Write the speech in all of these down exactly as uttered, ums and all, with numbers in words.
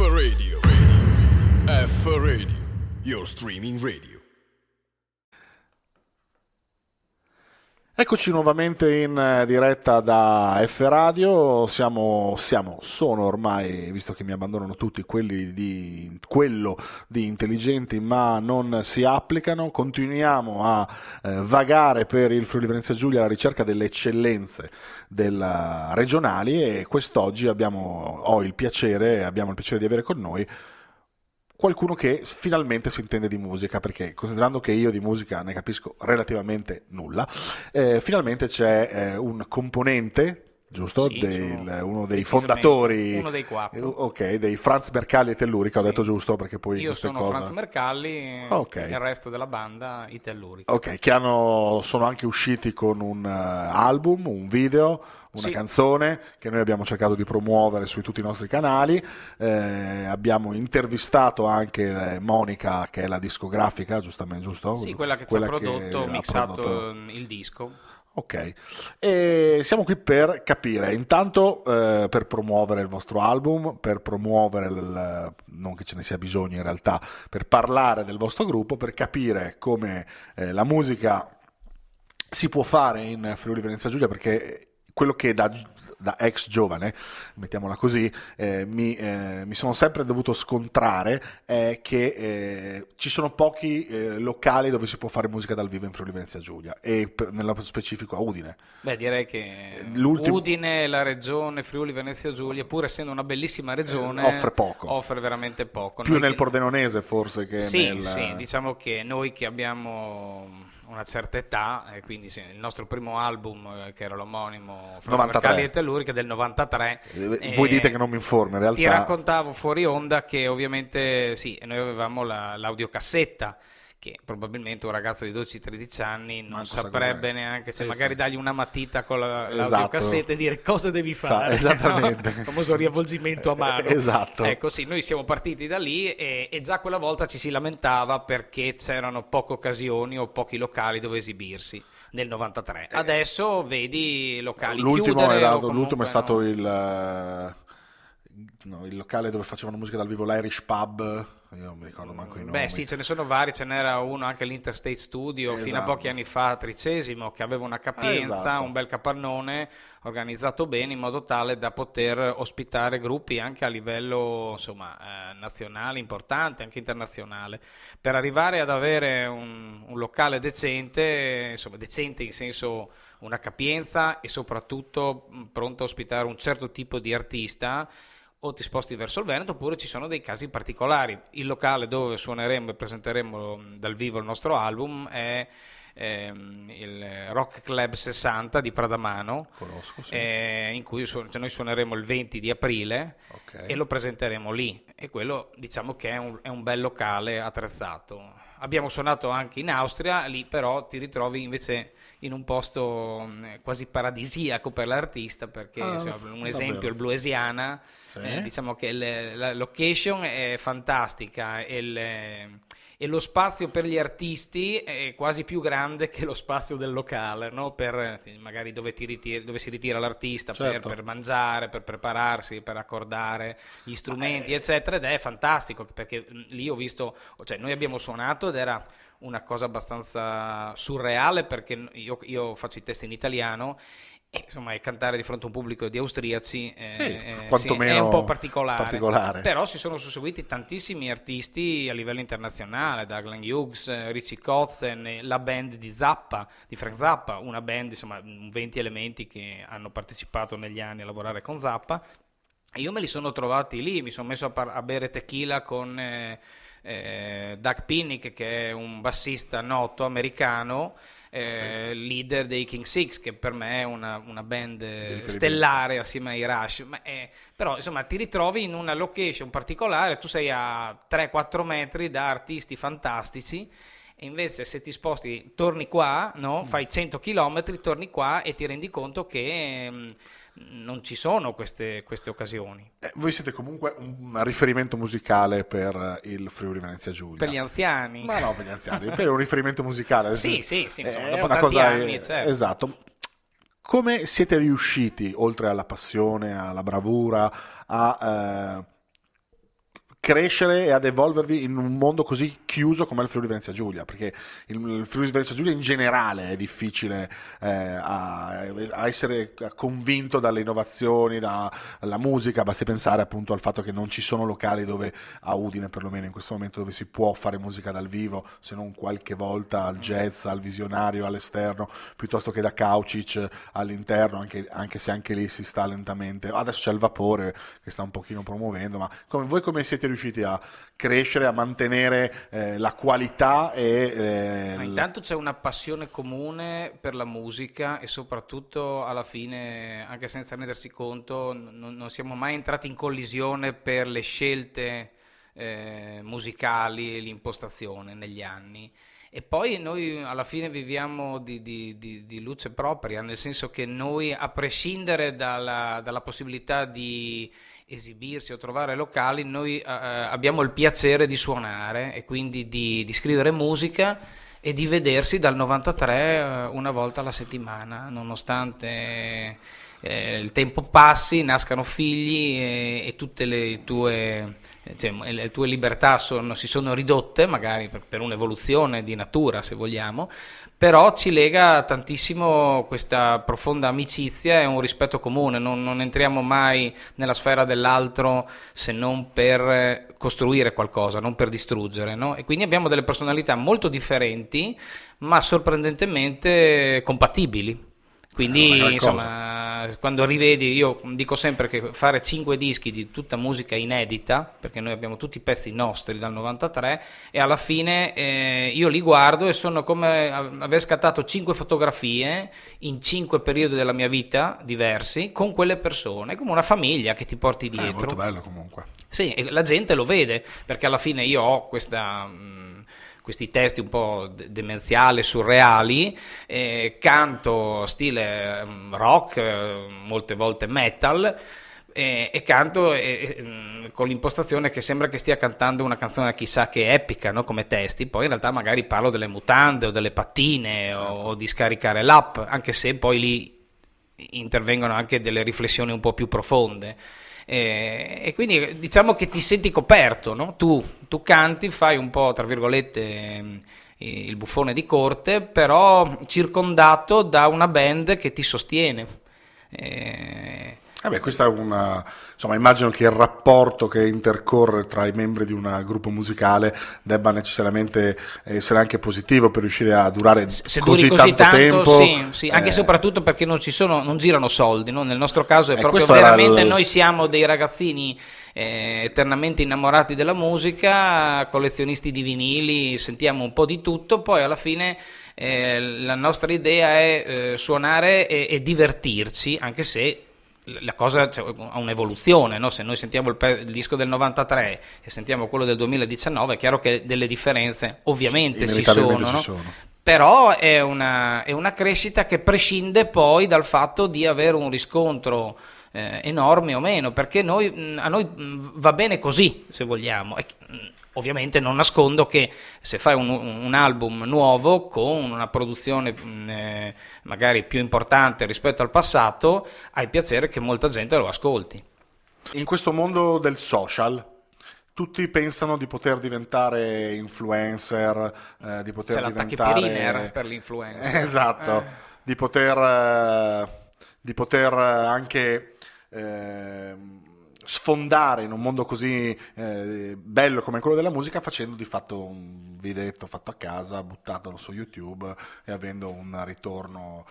F-Radio, radio. F-Radio, your streaming radio. Eccoci nuovamente in diretta da F Radio, siamo, siamo, sono ormai, visto che mi abbandonano tutti quelli di, quello di intelligenti ma non si applicano, continuiamo a eh, vagare per il Friuli Venezia Giulia alla ricerca delle eccellenze della, regionali, e quest'oggi abbiamo, ho il piacere, abbiamo il piacere di avere con noi qualcuno che finalmente si intende di musica, perché considerando che io di musica ne capisco relativamente nulla, eh, finalmente c'è eh, un componente, giusto? Sì, del, uno dei fondatori, uno dei quattro, ok, dei Franz Mercalli e Tellurika, ho sì. detto giusto? Perché poi io sono cose... Franz Mercalli, okay. E il resto della banda i Tellurika, ok, che hanno, sono anche usciti con un album, un video, una sì. canzone che noi abbiamo cercato di promuovere su tutti i nostri canali, eh, abbiamo intervistato anche Monica, che è la discografica, giustamente, giusto? Sì, quella che quella ci ha prodotto, ha mixato prodotto... il disco. Ok, e siamo qui per capire, intanto eh, per promuovere il vostro album, per promuovere, il, non che ce ne sia bisogno in realtà, per parlare del vostro gruppo, per capire come eh, la musica si può fare in Friuli Venezia Giulia, perché quello che da, da ex giovane, mettiamola così, eh, mi, eh, mi sono sempre dovuto scontrare è che eh, ci sono pochi eh, locali dove si può fare musica dal vivo in Friuli Venezia Giulia, e per, nello specifico a Udine. Beh, direi che l'ultimo... Udine, la regione Friuli Venezia Giulia, pur essendo una bellissima regione, eh, offre poco. Offre veramente poco. Più noi nel che... Pordenonese forse che sì, nel... Sì, diciamo che noi che abbiamo... una certa età, e quindi sì, il nostro primo album, che era l'omonimo Franz Mercalli e Tellurika, del novantatré. Eh, voi dite che non mi informo, in realtà. Ti raccontavo fuori onda che ovviamente sì, noi avevamo la, l'audiocassetta, che probabilmente un ragazzo di dodici tredici anni non Manco saprebbe neanche, se cioè, magari dargli una matita con la, l'audiocassetta, esatto, e dire cosa devi fare, esattamente, no? Il famoso riavvolgimento a mano, esatto. Ecco, sì, noi siamo partiti da lì, e, e già quella volta ci si lamentava perché c'erano poche occasioni o pochi locali dove esibirsi nel novantatré. Adesso vedi locali l'ultimo chiudere, era, comunque, l'ultimo è stato no? il, no, il locale dove facevano musica dal vivo, l'Irish Pub. Io non mi ricordo manco i nomi. Beh sì, ce ne sono vari, ce n'era uno anche all'Interstate Studio, esatto, fino a pochi anni fa a Tricesimo, che aveva una capienza, ah, esatto, un bel capannone organizzato bene in modo tale da poter ospitare gruppi anche a livello insomma eh, nazionale, importante, anche internazionale. Per arrivare ad avere un, un locale decente, insomma decente in senso una capienza e soprattutto pronto a ospitare un certo tipo di artista, o ti sposti verso il Veneto, oppure ci sono dei casi particolari. Il locale dove suoneremo e presenteremo dal vivo il nostro album è ehm, il Rock Club sessanta di Pradamano. Conosco, sì. eh, in cui su- cioè noi suoneremo il venti di aprile, okay, e lo presenteremo lì, e quello diciamo che è un, è un bel locale attrezzato. Abbiamo suonato anche in Austria, lì però ti ritrovi invece in un posto quasi paradisiaco per l'artista, perché ah, insomma, un esempio davvero, il Bluesiana, sì, eh, diciamo che il, la location è fantastica, e, il, e lo spazio per gli artisti è quasi più grande che lo spazio del locale, no? Per, magari dove, ti ritira, dove si ritira l'artista, certo, per, per mangiare, per prepararsi, per accordare gli strumenti, eh. eccetera, ed è fantastico, perché lì ho visto, cioè noi abbiamo suonato ed era una cosa abbastanza surreale, perché io, io faccio i testi in italiano, e insomma cantare di fronte a un pubblico di austriaci eh, sì, eh, quantomeno sì, è un po' particolare. particolare Però si sono susseguiti tantissimi artisti a livello internazionale, da Glenn Hughes, Richie Kotzen, la band di Zappa, di Frank Zappa, una band insomma venti elementi che hanno partecipato negli anni a lavorare con Zappa, e io me li sono trovati lì, mi sono messo a, par- a bere tequila con... Eh, Eh, Doug Pinnick, che è un bassista noto americano, eh, sì. leader dei King Six, che per me è una, una band stellare assieme ai Rush, ma è, però insomma ti ritrovi in una location particolare, tu sei a tre quattro metri da artisti fantastici, e invece se ti sposti torni qua, no? Fai cento chilometri, torni qua e ti rendi conto che... Mh, non ci sono queste, queste occasioni. Eh, voi siete comunque un riferimento musicale per il Friuli Venezia Giulia. Per gli anziani. Ma no, per gli anziani, per un riferimento musicale. Sì, sì, sì, insomma, dopo tanti cosa, anni, certo. Esatto. Come siete riusciti, oltre alla passione, alla bravura, a... Eh, crescere e ad evolvervi in un mondo così chiuso come il Friuli Venezia Giulia, perché il Friuli Venezia Giulia in generale è difficile eh, a, a essere convinto dalle innovazioni, dalla musica. Basti pensare appunto al fatto che non ci sono locali dove, a Udine perlomeno in questo momento, dove si può fare musica dal vivo, se non qualche volta al jazz, al visionario all'esterno, piuttosto che da Kaucic all'interno, anche, anche se anche lì si sta lentamente. Adesso c'è il Vapore che sta un pochino promuovendo, ma come, voi come siete riusciti a crescere, a mantenere eh, la qualità? E eh, ma intanto c'è una passione comune per la musica, e soprattutto alla fine, anche senza rendersi conto, non, non siamo mai entrati in collisione per le scelte eh, musicali e l'impostazione negli anni. E poi noi alla fine viviamo di, di, di, di luce propria, nel senso che noi, a prescindere dalla, dalla possibilità di esibirsi o trovare locali, noi eh, abbiamo il piacere di suonare e quindi di, di scrivere musica e di vedersi dal novantatré una volta alla settimana, nonostante eh, il tempo passi, nascano figli e, e tutte le tue... Cioè, le tue libertà sono, si sono ridotte, magari per, per un'evoluzione di natura, se vogliamo, però ci lega tantissimo questa profonda amicizia e un rispetto comune. Non, non entriamo mai nella sfera dell'altro se non per costruire qualcosa, non per distruggere, no? E quindi abbiamo delle personalità molto differenti, ma sorprendentemente compatibili. Quindi eh, insomma, cosa. Quando rivedi, io dico sempre che fare cinque dischi di tutta musica inedita, perché noi abbiamo tutti i pezzi nostri dal novantatré, e alla fine eh, io li guardo e sono come aver scattato cinque fotografie in cinque periodi della mia vita diversi con quelle persone, come una famiglia che ti porti dietro. È eh, molto bello comunque. Sì, e la gente lo vede, perché alla fine io ho questa... Mh, questi testi un po' demenziali, surreali, eh, canto stile rock, molte volte metal, eh, e canto eh, con l'impostazione che sembra che stia cantando una canzone chissà che epica, no? Come testi, poi in realtà magari parlo delle mutande o delle pattine, certo. o, o di scaricare l'app, anche se poi lì intervengono anche delle riflessioni un po' più profonde. Eh, e quindi diciamo che ti senti coperto, no? tu, tu canti, fai un po' tra virgolette eh, il buffone di corte, però circondato da una band che ti sostiene. eh... Eh beh, questa è una, insomma, immagino che il rapporto che intercorre tra i membri di un gruppo musicale debba necessariamente essere anche positivo per riuscire a durare se, se così, così tanto, tanto tempo. Sì, sì, anche e eh. soprattutto perché non ci sono, non girano soldi, no? Nel nostro caso è eh, proprio veramente, l... noi siamo dei ragazzini eh, eternamente innamorati della musica, collezionisti di vinili, sentiamo un po' di tutto, poi alla fine eh, la nostra idea è eh, suonare e, e divertirci, anche se la cosa, cioè, ha un'evoluzione, no? Se noi sentiamo il, pe- il disco del novantatré e sentiamo quello del duemiladiciannove, è chiaro che delle differenze ovviamente ci sono, no? ci sono, però è una, è una crescita che prescinde poi dal fatto di avere un riscontro eh, enorme o meno, perché noi, a noi va bene così, se vogliamo. E, ovviamente non nascondo che se fai un, un album nuovo con una produzione eh, magari più importante rispetto al passato, hai piacere che molta gente lo ascolti. In questo mondo del social tutti pensano di poter diventare influencer, eh, di poter c'è diventare... l'attacchi Piriner per l'influencer. Esatto, eh. di poter eh, di poter anche... Eh, sfondare in un mondo così eh, bello come quello della musica, facendo di fatto un videetto fatto a casa, buttatelo su YouTube e avendo un ritorno.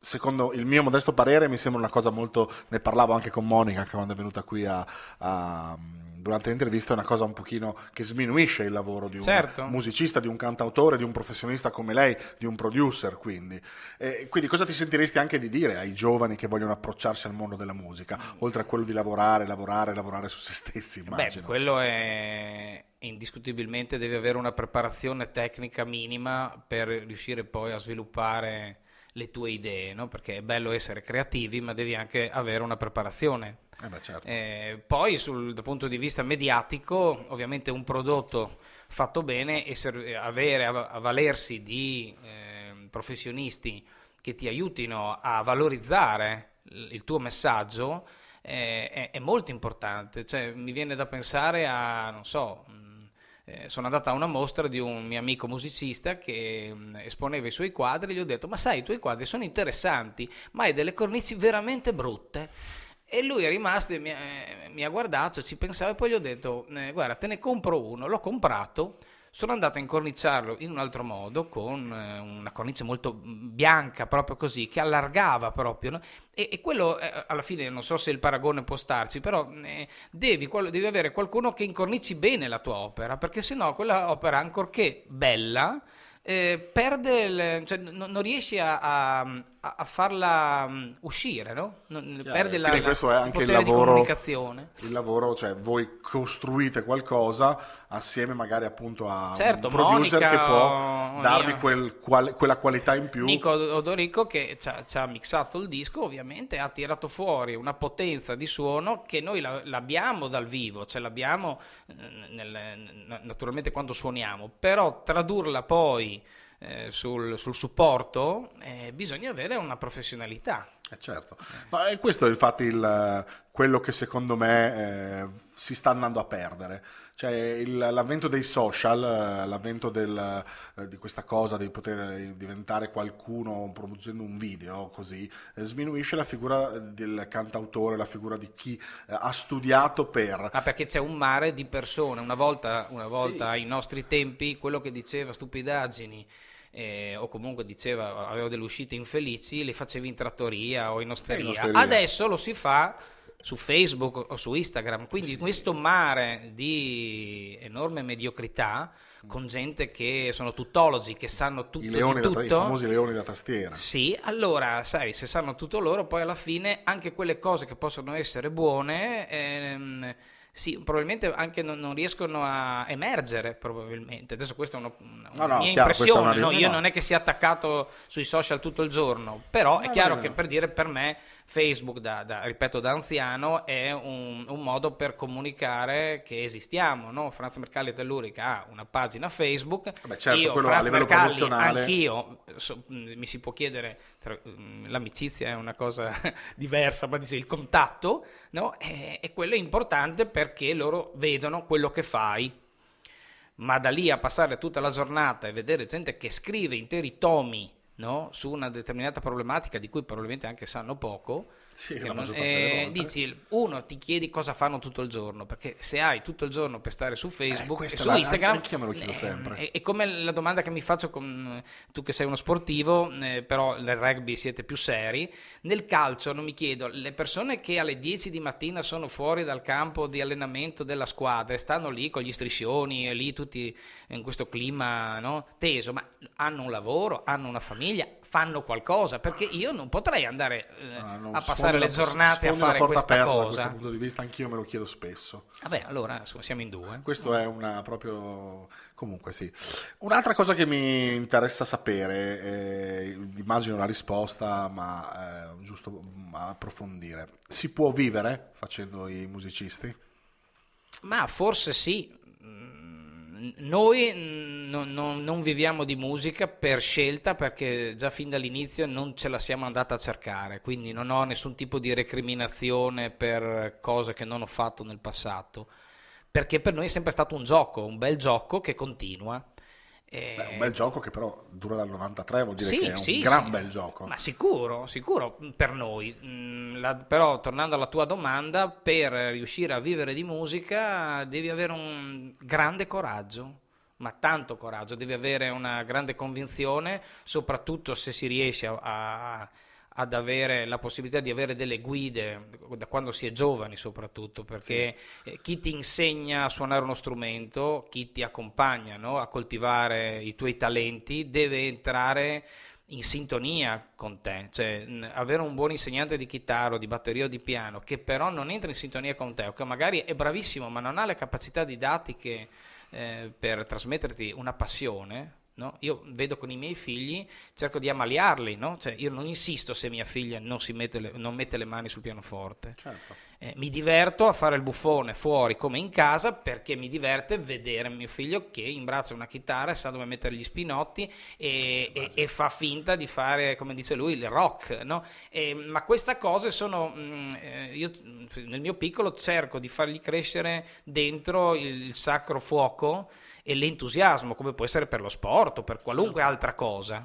Secondo il mio modesto parere mi sembra una cosa molto, ne parlavo anche con Monica quando è venuta qui a, a durante l'intervista, è una cosa un pochino che sminuisce il lavoro di un certo. musicista, di un cantautore, di un professionista come lei, di un producer, quindi. E quindi cosa ti sentiresti anche di dire ai giovani che vogliono approcciarsi al mondo della musica, oltre a quello di lavorare, lavorare, lavorare su se stessi, immagino. Beh, quello è indiscutibilmente, devi avere una preparazione tecnica minima per riuscire poi a sviluppare le tue idee, no? Perché è bello essere creativi, ma devi anche avere una preparazione. Eh beh, certo. eh, poi sul dal punto di vista mediatico, ovviamente un prodotto fatto bene, essere, avere, avvalersi di eh, professionisti che ti aiutino a valorizzare il tuo messaggio eh, è, è molto importante. Cioè, mi viene da pensare a, non so, mh, eh, sono andata a una mostra di un mio amico musicista che mh, esponeva i suoi quadri, e gli ho detto: ma sai, i tuoi quadri sono interessanti, ma hai delle cornici veramente brutte. E lui è rimasto, mi, eh, mi ha guardato, ci pensava, e poi gli ho detto: eh, guarda, te ne compro uno. L'ho comprato, sono andato a incorniciarlo in un altro modo, con una cornice molto bianca, proprio così, che allargava proprio, no? e, e quello, eh, alla fine, non so se il paragone può starci, però eh, devi, qual- devi avere qualcuno che incornici bene la tua opera, perché sennò quella opera, ancorché bella, eh, perde il, cioè, n- non riesci a, a, a farla uscire, no? Non, chiaro, perde la, quindi questo la, è anche il lavoro, di comunicazione. Il lavoro, cioè voi costruite qualcosa assieme magari appunto a certo, un producer Monica, che può darvi quel, qual, quella qualità in più. Nico Odorico, che ci ha, ci ha mixato il disco, ovviamente ha tirato fuori una potenza di suono che noi la, l'abbiamo dal vivo, ce l'abbiamo nel, naturalmente quando suoniamo, però tradurla poi eh, sul, sul supporto eh, bisogna avere una professionalità. Eh certo, ma questo è infatti il, quello che secondo me eh, si sta andando a perdere. Cioè il, l'avvento dei social, l'avvento del, eh, di questa cosa di poter diventare qualcuno producendo un video così, eh, sminuisce la figura del cantautore, la figura di chi eh, ha studiato per... Ah, perché c'è un mare di persone. Una volta, una volta sì, ai nostri tempi, quello che diceva stupidaggini, Eh, o comunque diceva avevo delle uscite infelici, le facevi in trattoria o in osteria. In osteria. Adesso lo si fa su Facebook o su Instagram, quindi sì, questo mare di enorme mediocrità con gente che sono tuttologi, che sanno tutto, I leoni di tutto. Da, i famosi leoni da tastiera. Sì, allora sai, se sanno tutto loro, poi alla fine anche quelle cose che possono essere buone ehm, sì, probabilmente anche non, non riescono a emergere, probabilmente. Adesso questa è una, una no, no, mia chiaro, impressione, no? Io no. non è che sia attaccato sui social tutto il giorno, però è no, chiaro no, che no. per dire per me Facebook, da, da, ripeto, da anziano, è un, un modo per comunicare che esistiamo, no? Franz Mercalli e Tellurika ha una pagina Facebook, beh, certo, io, Franz Mercalli, professionale... anch'io, so, mi si può chiedere, tra, l'amicizia è una cosa diversa, ma dice, il contatto, no? E, e quello è importante perché loro vedono quello che fai. Ma da lì a passare tutta la giornata e vedere gente che scrive interi tomi, no? Su una determinata problematica di cui probabilmente anche sanno poco, sì, non, eh, dici, uno, ti chiedi cosa fanno tutto il giorno, perché se hai tutto il giorno per stare su Facebook eh, e su la, Instagram anche io me lo chiedo eh, sempre. È, è come la domanda che mi faccio con, tu che sei uno sportivo eh, però nel rugby siete più seri, nel calcio non mi chiedo, le persone che alle dieci di mattina sono fuori dal campo di allenamento della squadra e stanno lì con gli striscioni e lì tutti in questo clima, no? Teso, ma hanno un lavoro, hanno una famiglia, fanno qualcosa, perché io non potrei andare eh, ah, a passare le giornate a fare questa cosa. Da questo punto di vista anch'io me lo chiedo spesso. Vabbè, allora insomma, siamo in due. Questo è una proprio... Comunque sì. Un'altra cosa che mi interessa sapere, eh, immagino la risposta, ma eh, giusto approfondire. Si può vivere facendo i musicisti? Ma forse sì. Noi non, non, non viviamo di musica per scelta, perché già fin dall'inizio non ce la siamo andata a cercare, quindi non ho nessun tipo di recriminazione per cose che non ho fatto nel passato, perché per noi è sempre stato un gioco, un bel gioco che continua. Beh, un bel gioco che però dura dal novantatré, vuol dire sì, che è un sì, gran sì. bel gioco. Ma sicuro, sicuro per noi. La, però tornando alla tua domanda, per riuscire a vivere di musica devi avere un grande coraggio, ma tanto coraggio, devi avere una grande convinzione, soprattutto se si riesce a, a, ad avere la possibilità di avere delle guide, da quando si è giovani soprattutto, perché sì. chi ti insegna a suonare uno strumento, chi ti accompagna, no? A coltivare i tuoi talenti, deve entrare in sintonia con te. Cioè avere un buon insegnante di chitarra, di batteria o di piano che però non entra in sintonia con te, o che magari è bravissimo ma non ha le capacità didattiche eh, per trasmetterti una passione, no? Io vedo con i miei figli, cerco di ammaliarli, no? Cioè, io non insisto se mia figlia non, si mette, le, non mette le mani sul pianoforte. Certo. Eh, mi diverto a fare il buffone fuori come in casa, perché mi diverte vedere mio figlio che imbraccia una chitarra e sa dove mettere gli spinotti e, e, e fa finta di fare, come dice lui, il rock, no? Eh, ma queste cose sono, mh, io nel mio piccolo cerco di fargli crescere dentro il, il sacro fuoco e l'entusiasmo, come può essere per lo sport o per qualunque altra cosa.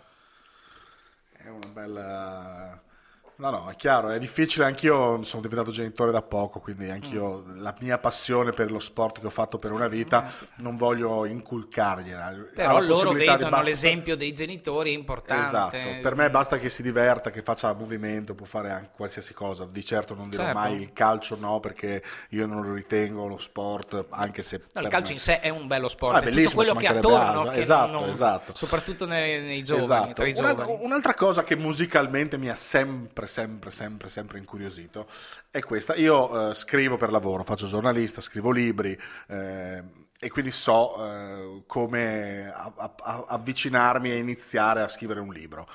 È una bella... No, no, è chiaro, è difficile, anch'io sono diventato genitore da poco, quindi anch'io mm. la mia passione per lo sport che ho fatto per una vita mm. non voglio inculcargliela. Però loro vedono basta... l'esempio dei genitori è importante. Esatto, per me basta che si diverta, che faccia movimento, può fare anche qualsiasi cosa, di certo non dirò certo. mai il calcio no, perché io non lo ritengo lo sport, anche se... No, il calcio me... in sé è un bello sport, ah, è tutto quello che attorno, che esatto, non... esatto. soprattutto nei, nei giovani, esatto. tra i giovani. Una, un'altra cosa che musicalmente mi ha sempre sempre sempre sempre incuriosito è questa. Io eh, scrivo per lavoro, faccio giornalista, scrivo libri eh, e quindi so eh, come a, a, avvicinarmi e iniziare a scrivere un libro,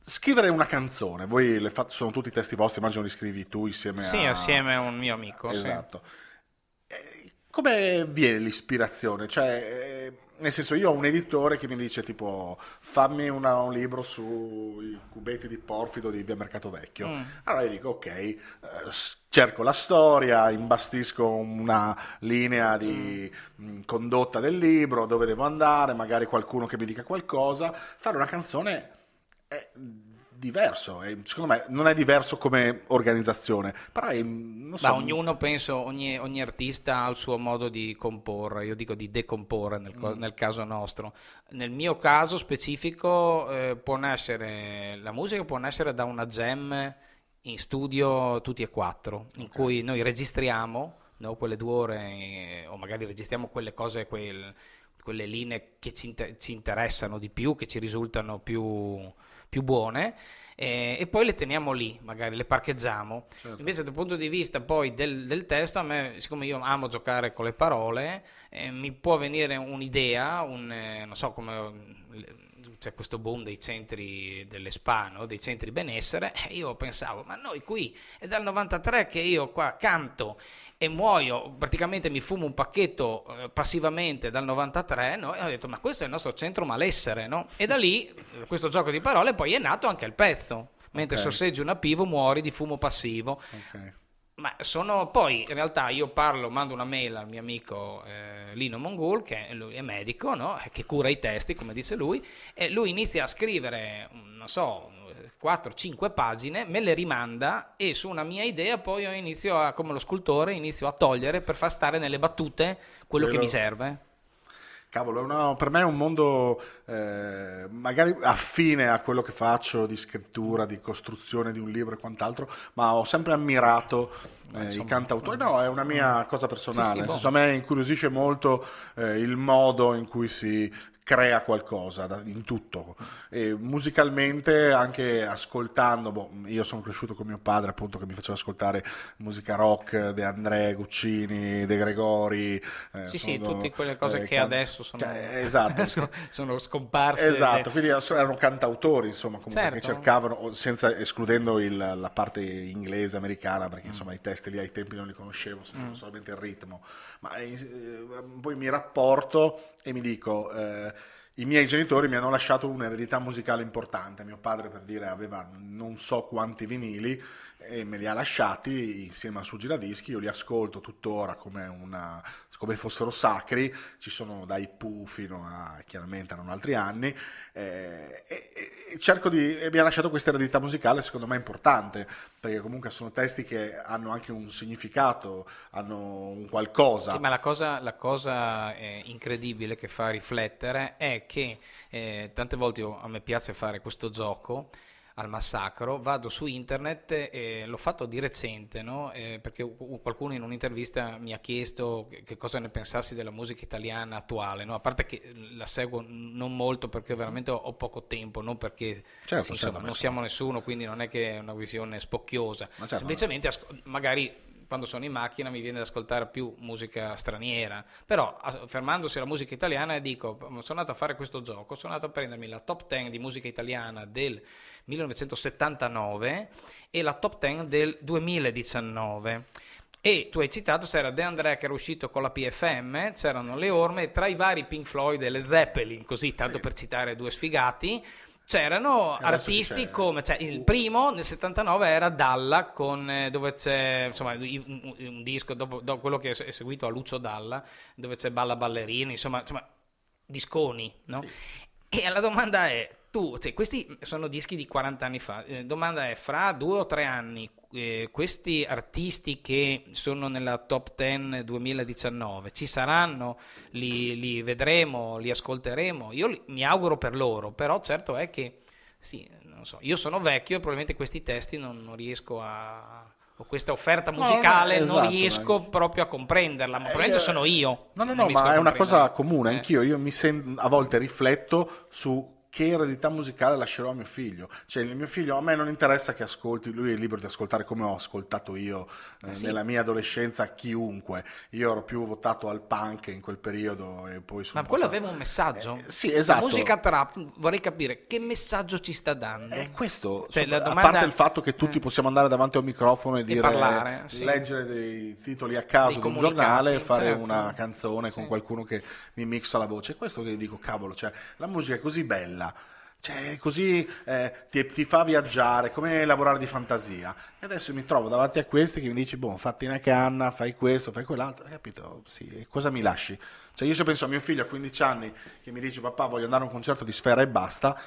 scrivere una canzone. Voi le fate, sono tutti testi vostri, immagino li scrivi tu insieme a... Sì, assieme a un mio amico. Esatto. Sì. Come viene l'ispirazione? Cioè eh, nel senso, io ho un editore che mi dice tipo fammi una, un libro sui cubetti di porfido di via Mercato Vecchio. Mm. Allora io dico ok, eh, cerco la storia, imbastisco una linea di mm. mh, condotta del libro, dove devo andare, magari qualcuno che mi dica qualcosa. Fare una canzone è diverso, è, secondo me non è diverso come organizzazione, però è, non so. Ma ognuno, penso, ogni, ogni artista ha il suo modo di comporre, io dico di decomporre nel, mm. nel caso nostro. Nel mio caso specifico eh, può nascere, la musica può nascere da una jam in studio tutti e quattro, in okay. cui noi registriamo, no, quelle due ore eh, o magari registriamo quelle cose, quel, quelle linee che ci, inter- ci interessano di più, che ci risultano più... più buone, eh, e poi le teniamo lì, magari le parcheggiamo. Certo. Invece dal punto di vista poi del, del testo, a me, siccome io amo giocare con le parole, eh, mi può venire un'idea, un, eh, non so come... c'è questo boom dei centri dell'Espano, dei centri benessere, e io pensavo, ma noi qui è dal novantatré che io qua canto e muoio, praticamente mi fumo un pacchetto eh, passivamente dal novantatré, no? E ho detto, ma questo è il nostro centro malessere, no? E da lì, questo gioco di parole, poi è nato anche il pezzo, mentre okay. sorseggi una pivo muori di fumo passivo. Okay. Ma sono, poi in realtà io parlo, mando una mail al mio amico eh, Lino Mongul, che lui è medico, no? Che cura i testi, come dice lui, e lui inizia a scrivere, non so, quattro cinque pagine, me le rimanda e su una mia idea poi io inizio, a, come lo scultore, inizio a togliere per far stare nelle battute quello Vero. che mi serve. Cavolo, no, per me è un mondo eh, magari affine a quello che faccio di scrittura, di costruzione di un libro e quant'altro, ma ho sempre ammirato eh, insomma, i cantautori. No, è una mia cosa personale, sì, sì, nel senso, a me incuriosisce molto eh, il modo in cui si crea qualcosa da, in tutto, e musicalmente anche ascoltando, boh, io sono cresciuto con mio padre appunto che mi faceva ascoltare musica rock, De André, Guccini, De Gregori, eh, sì sono, sì tutte quelle cose eh, che can... adesso sono, eh, esatto. sono scomparse, esatto, quindi erano cantautori insomma comunque, certo. che cercavano, senza escludendo il, la parte inglese americana, perché mm. insomma i testi lì ai tempi non li conoscevo, mm. solamente il ritmo, ma eh, poi mi rapporto e mi dico eh, i miei genitori mi hanno lasciato un'eredità musicale importante. Mio padre, per dire, aveva non so quanti vinili e me li ha lasciati insieme al suo giradischi. Io li ascolto tuttora come una come fossero sacri, ci sono dai Pooh fino a, chiaramente erano altri anni, eh, e, e cerco di, e mi ha lasciato questa eredità musicale secondo me importante, perché comunque sono testi che hanno anche un significato, hanno un qualcosa. Sì, ma la cosa, la cosa eh, incredibile che fa riflettere è che eh, tante volte io, a me piace fare questo gioco al massacro, vado su internet e l'ho fatto di recente, no? Eh, perché qualcuno in un'intervista mi ha chiesto che cosa ne pensassi della musica italiana attuale, no? A parte che la seguo non molto perché veramente ho poco tempo, non perché certo, sì, insomma, certo, non siamo nessuno, quindi non è che è una visione spocchiosa, certo, semplicemente asco- magari quando sono in macchina mi viene ad ascoltare più musica straniera, però fermandosi alla musica italiana dico, sono andato a fare questo gioco, sono andato a prendermi la top dieci di musica italiana del millenovecentosettantanove e la top dieci del duemiladiciannove. E tu hai citato, c'era De André che era uscito con la P F M, c'erano Le Orme, tra i vari Pink Floyd e Led Zeppelin, così tanto sì, per citare due sfigati. C'erano adesso artisti c'è... come, cioè il primo nel settantanove era Dalla, con dove c'è insomma un, un disco dopo, dopo quello che è seguito a Lucio Dalla, dove c'è Balla Ballerini, insomma, insomma disconi, no? Sì. E la domanda è, tu, cioè, questi sono dischi di quaranta anni fa, eh, domanda è, fra due o tre anni eh, questi artisti che sono nella top dieci duemiladiciannove ci saranno, li, li vedremo, li ascolteremo? Io li, mi auguro per loro, però certo è che sì, non so, io sono vecchio e probabilmente questi testi non, non riesco a... questa offerta musicale no, no, esatto, non riesco ma... proprio a comprenderla, ma probabilmente eh, sono io. No, no, no, ma è una cosa comune, eh. anch'io, io mi sen- a volte rifletto su che eredità musicale lascerò a mio figlio. Cioè il mio figlio, a me non interessa che ascolti, lui è libero di ascoltare come ho ascoltato io eh, sì. nella mia adolescenza chiunque. Io ero più votato al punk in quel periodo e poi sono ma quello passato... aveva un messaggio eh, sì esatto. La musica trap, vorrei capire che messaggio ci sta dando eh, questo, cioè, so, domanda... a parte il fatto che tutti eh. possiamo andare davanti a un microfono e, e dire parlare, sì. leggere dei titoli a caso di un giornale e fare certo. una canzone sì. con qualcuno che mi mixa la voce, questo che dico, cavolo, cioè la musica è così bella, cioè così eh, ti, ti fa viaggiare, come lavorare di fantasia, e adesso mi trovo davanti a questi che mi dici boh, fatti una canna, fai questo, fai quell'altro, capito? Sì, cosa mi lasci? Cioè io se penso a mio figlio a quindici anni che mi dice papà voglio andare a un concerto di Sfera e basta,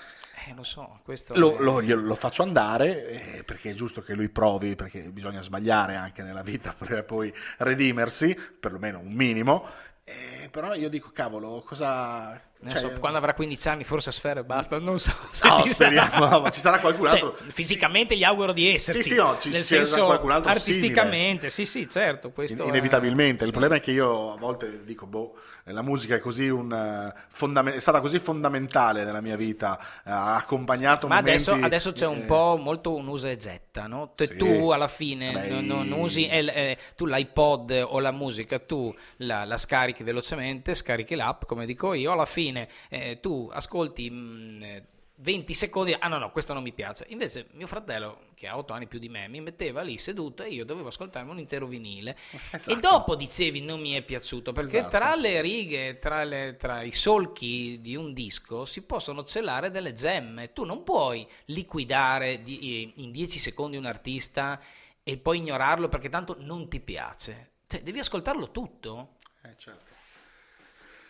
eh, lo so, questo lo, è... lo, lo, lo faccio andare eh, perché è giusto che lui provi, perché bisogna sbagliare anche nella vita per poi redimersi, perlomeno un minimo. Eh, però io dico cavolo, cosa cioè... so, quando avrà quindici anni forse a Sfera e basta, non so se no, ci speriamo, sarà. No, ma ci sarà qualcun altro, cioè, fisicamente sì. gli auguro di esserci, sì, sì, no, ci, nel ci senso artisticamente simile. Sì sì certo, questo In, inevitabilmente è... il sì. problema è che io a volte dico boh, la musica è così un fondam- è stata così fondamentale nella mia vita, ha accompagnato sì, ma momenti... adesso, adesso c'è un po' molto un usa e getta, no? Te, sì. tu alla fine Dai. non usi eh, eh, tu l'iPod o la musica tu la, la scarichi velocemente, scarichi l'app come dico io, alla fine eh, tu ascolti mh, venti secondi, ah no no questo non mi piace, invece mio fratello che ha otto anni più di me mi metteva lì seduto e io dovevo ascoltarmi un intero vinile, esatto. e dopo dicevi non mi è piaciuto perché esatto. tra le righe, tra, le, tra i solchi di un disco si possono celare delle gemme, tu non puoi liquidare di, in dieci secondi un artista e poi ignorarlo perché tanto non ti piace, cioè, devi ascoltarlo tutto. Eh, certo.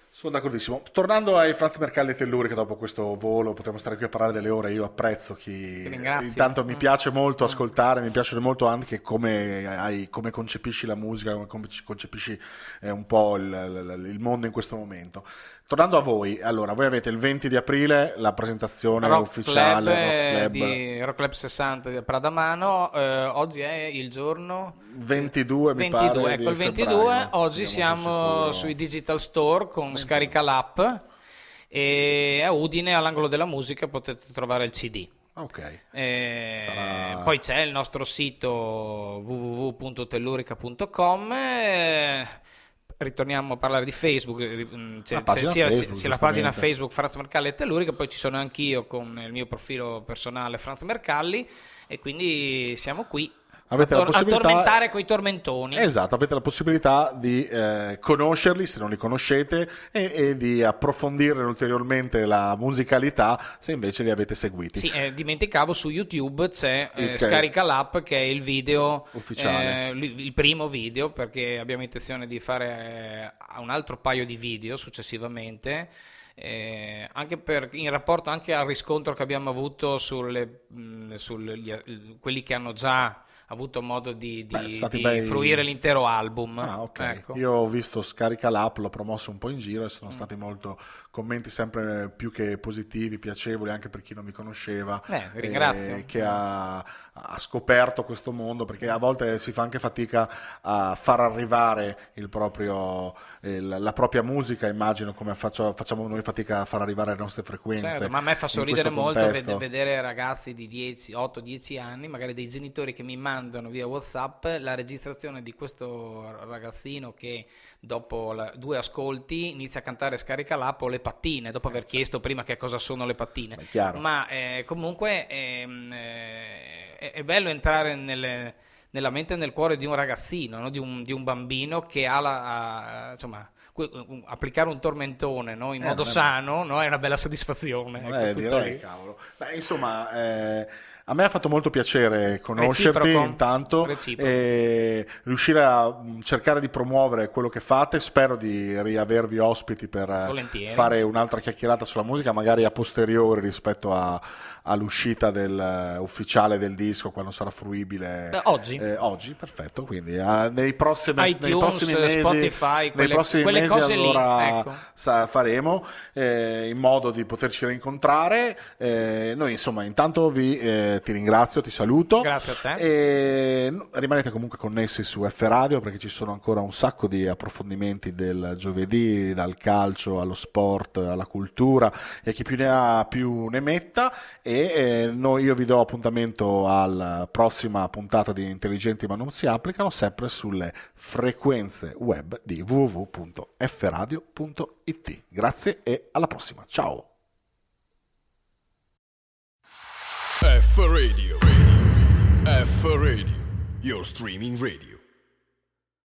Sono d'accordissimo. Tornando ai Franz Mercalli e Tellurika, dopo questo volo potremmo stare qui a parlare delle ore, io apprezzo chi intanto mi piace molto ascoltare, mi piace molto anche come, hai, come concepisci la musica, come concepisci eh, un po' il, il mondo in questo momento. Tornando a voi, allora voi avete il venti di aprile la presentazione Rock ufficiale Club, Rock Club. Di Rock Club sessanta di Pradamano, eh, oggi è il giorno ventidue, mi ventidue, pare, ecco il ventidue, oggi siamo sui digital store con ventidue. Scarica l'app e a Udine all'angolo della musica potete trovare il C D. Ok. Eh, Sarà... Poi c'è il nostro sito w w w punto tellurica punto com. Eh, ritorniamo a parlare di Facebook, c'è la pagina, c'è, Facebook, c'è la pagina Facebook Franz Mercalli e Tellurica, poi ci sono anch'io con il mio profilo personale Franz Mercalli e quindi siamo qui. Avete Attor- la possibilità... Attormentare coi tormentoni. Esatto, avete la possibilità di eh, conoscerli se non li conoscete e, e di approfondire ulteriormente la musicalità se invece li avete seguiti. Sì, eh, dimenticavo, su YouTube c'è eh, okay. Scarica l'app che è il video ufficiale, eh, l- il primo video, perché abbiamo intenzione di fare eh, un altro paio di video successivamente. Eh, anche per, in rapporto anche al riscontro che abbiamo avuto sulle, mh, sugli, quelli che hanno già avuto modo di, di, Beh, di bei... fruire l'intero album. Ah, okay. Ecco. Io ho visto Scarica l'app, l'ho promosso un po' in giro e sono mm. stati molto commenti sempre più che positivi, piacevoli anche per chi non mi conosceva. Eh, ringrazio. Eh, che mm. ha, ha scoperto questo mondo, perché a volte si fa anche fatica a far arrivare il proprio, il, la propria musica, immagino, come faccio, facciamo noi fatica a far arrivare le nostre frequenze. Certo, ma a me fa sorridere molto ved- vedere ragazzi di dieci, otto dieci anni, magari dei genitori che mi mandano mandano via WhatsApp la registrazione di questo ragazzino che dopo la, due ascolti inizia a cantare Scarica l'Apo le pattine, dopo aver chiesto prima che cosa sono le pattine. Ma eh, comunque eh, eh, è bello entrare nelle, nella mente e nel cuore di un ragazzino, no? Di, un, di un bambino che ha la... A, insomma, applicare un tormentone, no? In eh, modo beh, sano, no? È una bella soddisfazione. Beh, ecco, direi, cavolo. Beh, insomma, eh, a me ha fatto molto piacere conoscerti, reciproco, intanto, reciproco. E riuscire a cercare di promuovere quello che fate. Spero di riavervi ospiti per volentieri fare un'altra chiacchierata sulla musica, magari a posteriori rispetto a, all'uscita del, uh, ufficiale del disco, quando sarà fruibile. Beh, oggi. Eh, oggi, perfetto, quindi uh, nei prossimi, iTunes, nei prossimi mesi, Spotify, quelle, nei prossimi quelle mesi, cose allora lì, ecco, sa, faremo eh, in modo di poterci rincontrare. Eh, noi insomma intanto vi eh, ti ringrazio, ti saluto. Grazie a te. E rimanete comunque connessi su F-Radio, perché ci sono ancora un sacco di approfondimenti del giovedì, dal calcio allo sport, alla cultura e chi più ne ha più ne metta. E eh, noi, io vi do appuntamento alla prossima puntata di Intelligenti ma non si applicano, sempre sulle frequenze web di w w w punto f radio punto i t. Grazie e alla prossima, ciao. F Radio, F Radio, your streaming radio.